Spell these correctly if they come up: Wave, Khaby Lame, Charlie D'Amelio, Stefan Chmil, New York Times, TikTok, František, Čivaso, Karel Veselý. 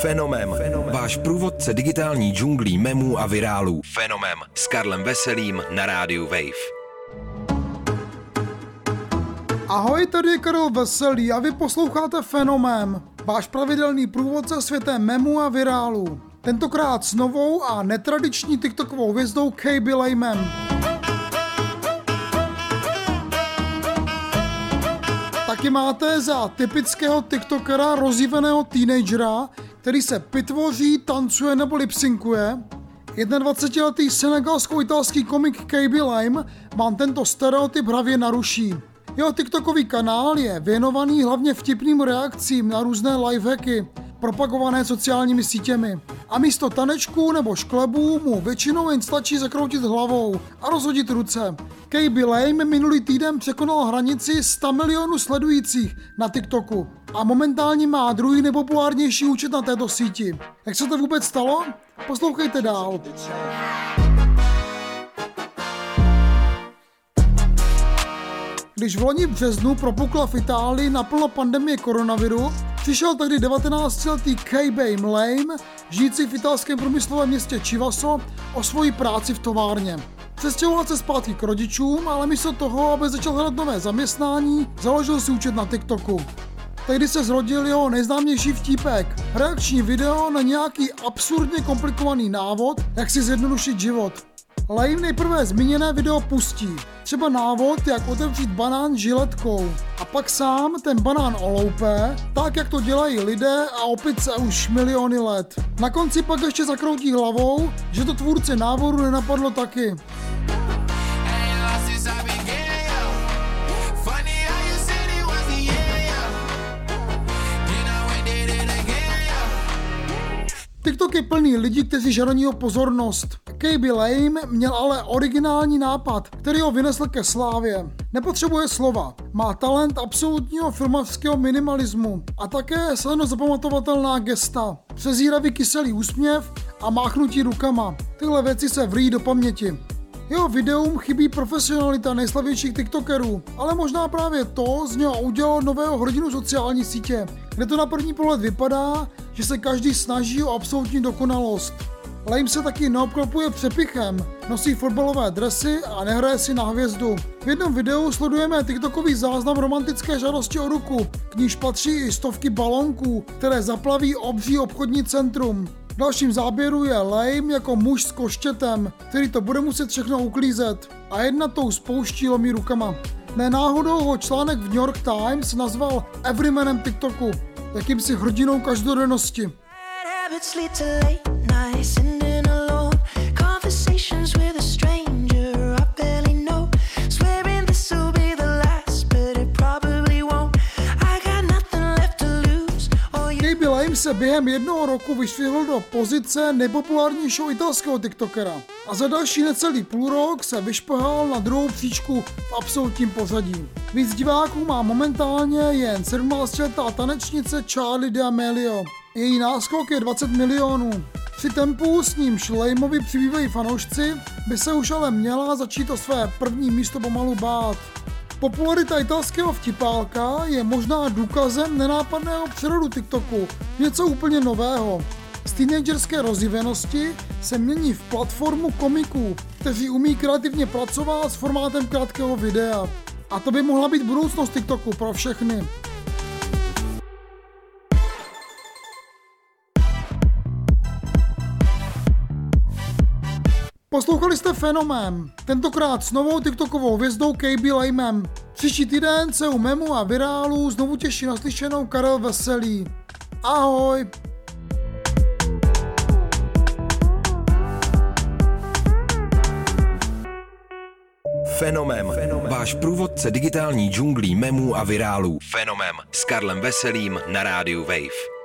Fenomén. Váš průvodce digitální džunglí memů a virálů. Fenomén s Karlem Veselým na rádiu Wave. Ahoj, tady je Karel Veselý a vy posloucháte Fenomén, váš pravidelný průvodce světem memů a virálů. Tentokrát s novou a netradiční TikTokovou hvězdou Khaby Lamem. Taky máte za typického tiktokera rozjíveného teenagera, který se pitvoří, tancuje nebo lipsynkuje. 21-letý senegalsko-italský komik Khaby Lame vám tento stereotyp hravě naruší. Jeho tiktokový kanál je věnovaný hlavně vtipným reakcím na různé lifehacky, propagované sociálními sítěmi. A místo tanečků nebo šklebů mu většinou jen stačí zakroutit hlavou a rozhodit ruce. Khaby Lame minulý týden překonal hranici 100 milionů sledujících na TikToku a momentálně má druhý nejpopulárnější účet na této síti. Jak se to vůbec stalo? Poslouchejte dál. Když v loni v březnu propukla v Itálii naplno pandemie koronaviru, přišel tehdy 19-letý Khaby Lame, žijící v italském průmyslovém městě Čivaso, o svoji práci v továrně. Přestěhoval se zpátky k rodičům, ale místo toho, aby začal hledat nové zaměstnání, založil si účet na TikToku. Tehdy se zrodil jeho nejznámější vtípek, reakční video na nějaký absurdně komplikovaný návod, jak si zjednodušit život. Lame nejprve zmíněné video pustí, třeba návod, jak otevřít banán žiletkou, a pak sám ten banán oloupe, tak jak to dělají lidé a opice už miliony let. Na konci pak ještě zakroutí hlavou, že to tvůrce návodu nenapadlo taky. TikTok je plný lidí, kteří žaroní o pozornost. Khaby Lame měl ale originální nápad, který ho vynesl ke slávě. Nepotřebuje slova, má talent absolutního filmařského minimalismu a také snadno zapamatovatelná gesta, přezíravý kyselý úsměv a máchnutí rukama. Tyhle věci se vrý do paměti. Jeho videům chybí profesionalita nejslavějších tiktokerů, ale možná právě to z něho udělalo nového hrdinu sociální sítě, kde to na první pohled vypadá, že se každý snaží o absolutní dokonalost. Lame se taky neobklopuje přepichem, nosí fotbalové dresy a nehraje si na hvězdu. V jednom videu sledujeme tiktokový záznam romantické žádosti o ruku, k níž patří i stovky balonků, které zaplaví obří obchodní centrum. V dalším záběru je Lame jako muž s koštětem, který to bude muset všechno uklízet a jednatou spouští lomí rukama. Nenáhodou ho článek v New York Times nazval Everymanem TikToku, jakýmsi hrdinou každodennosti. Khaby Lame se během jednoho roku vyšvihl do pozice nejpopulárnějšího italského tiktokera a za další necelý půlrok se vyšplhal na druhou příčku v absolutním pořadí. Víc diváků má momentálně jen 17letá tanečnice Charlie D'Amelio. Její náskok je 20 milionů. Při tempu, s nímž Lameovi přibývají fanoušci, by se už ale měla začít o své první místo pomalu bát. Popularita italského vtipálka je možná důkazem nenápadného přerodu TikToku, něco úplně nového. Z teenagerské rozjivenosti se mění v platformu komiků, kteří umí kreativně pracovat s formátem krátkého videa. A to by mohla být budoucnost TikToku pro všechny. Poslouchali jste Fenomén, tentokrát s novou tiktokovou hvězdou Khaby Lamem. Příští týden se u memu a virálů znovu těší naslyšenou Karel Veselý. Ahoj! Fenomén, váš průvodce digitální džunglí memů a virálů. Fenomén s Karlem Veselým na rádiu Wave.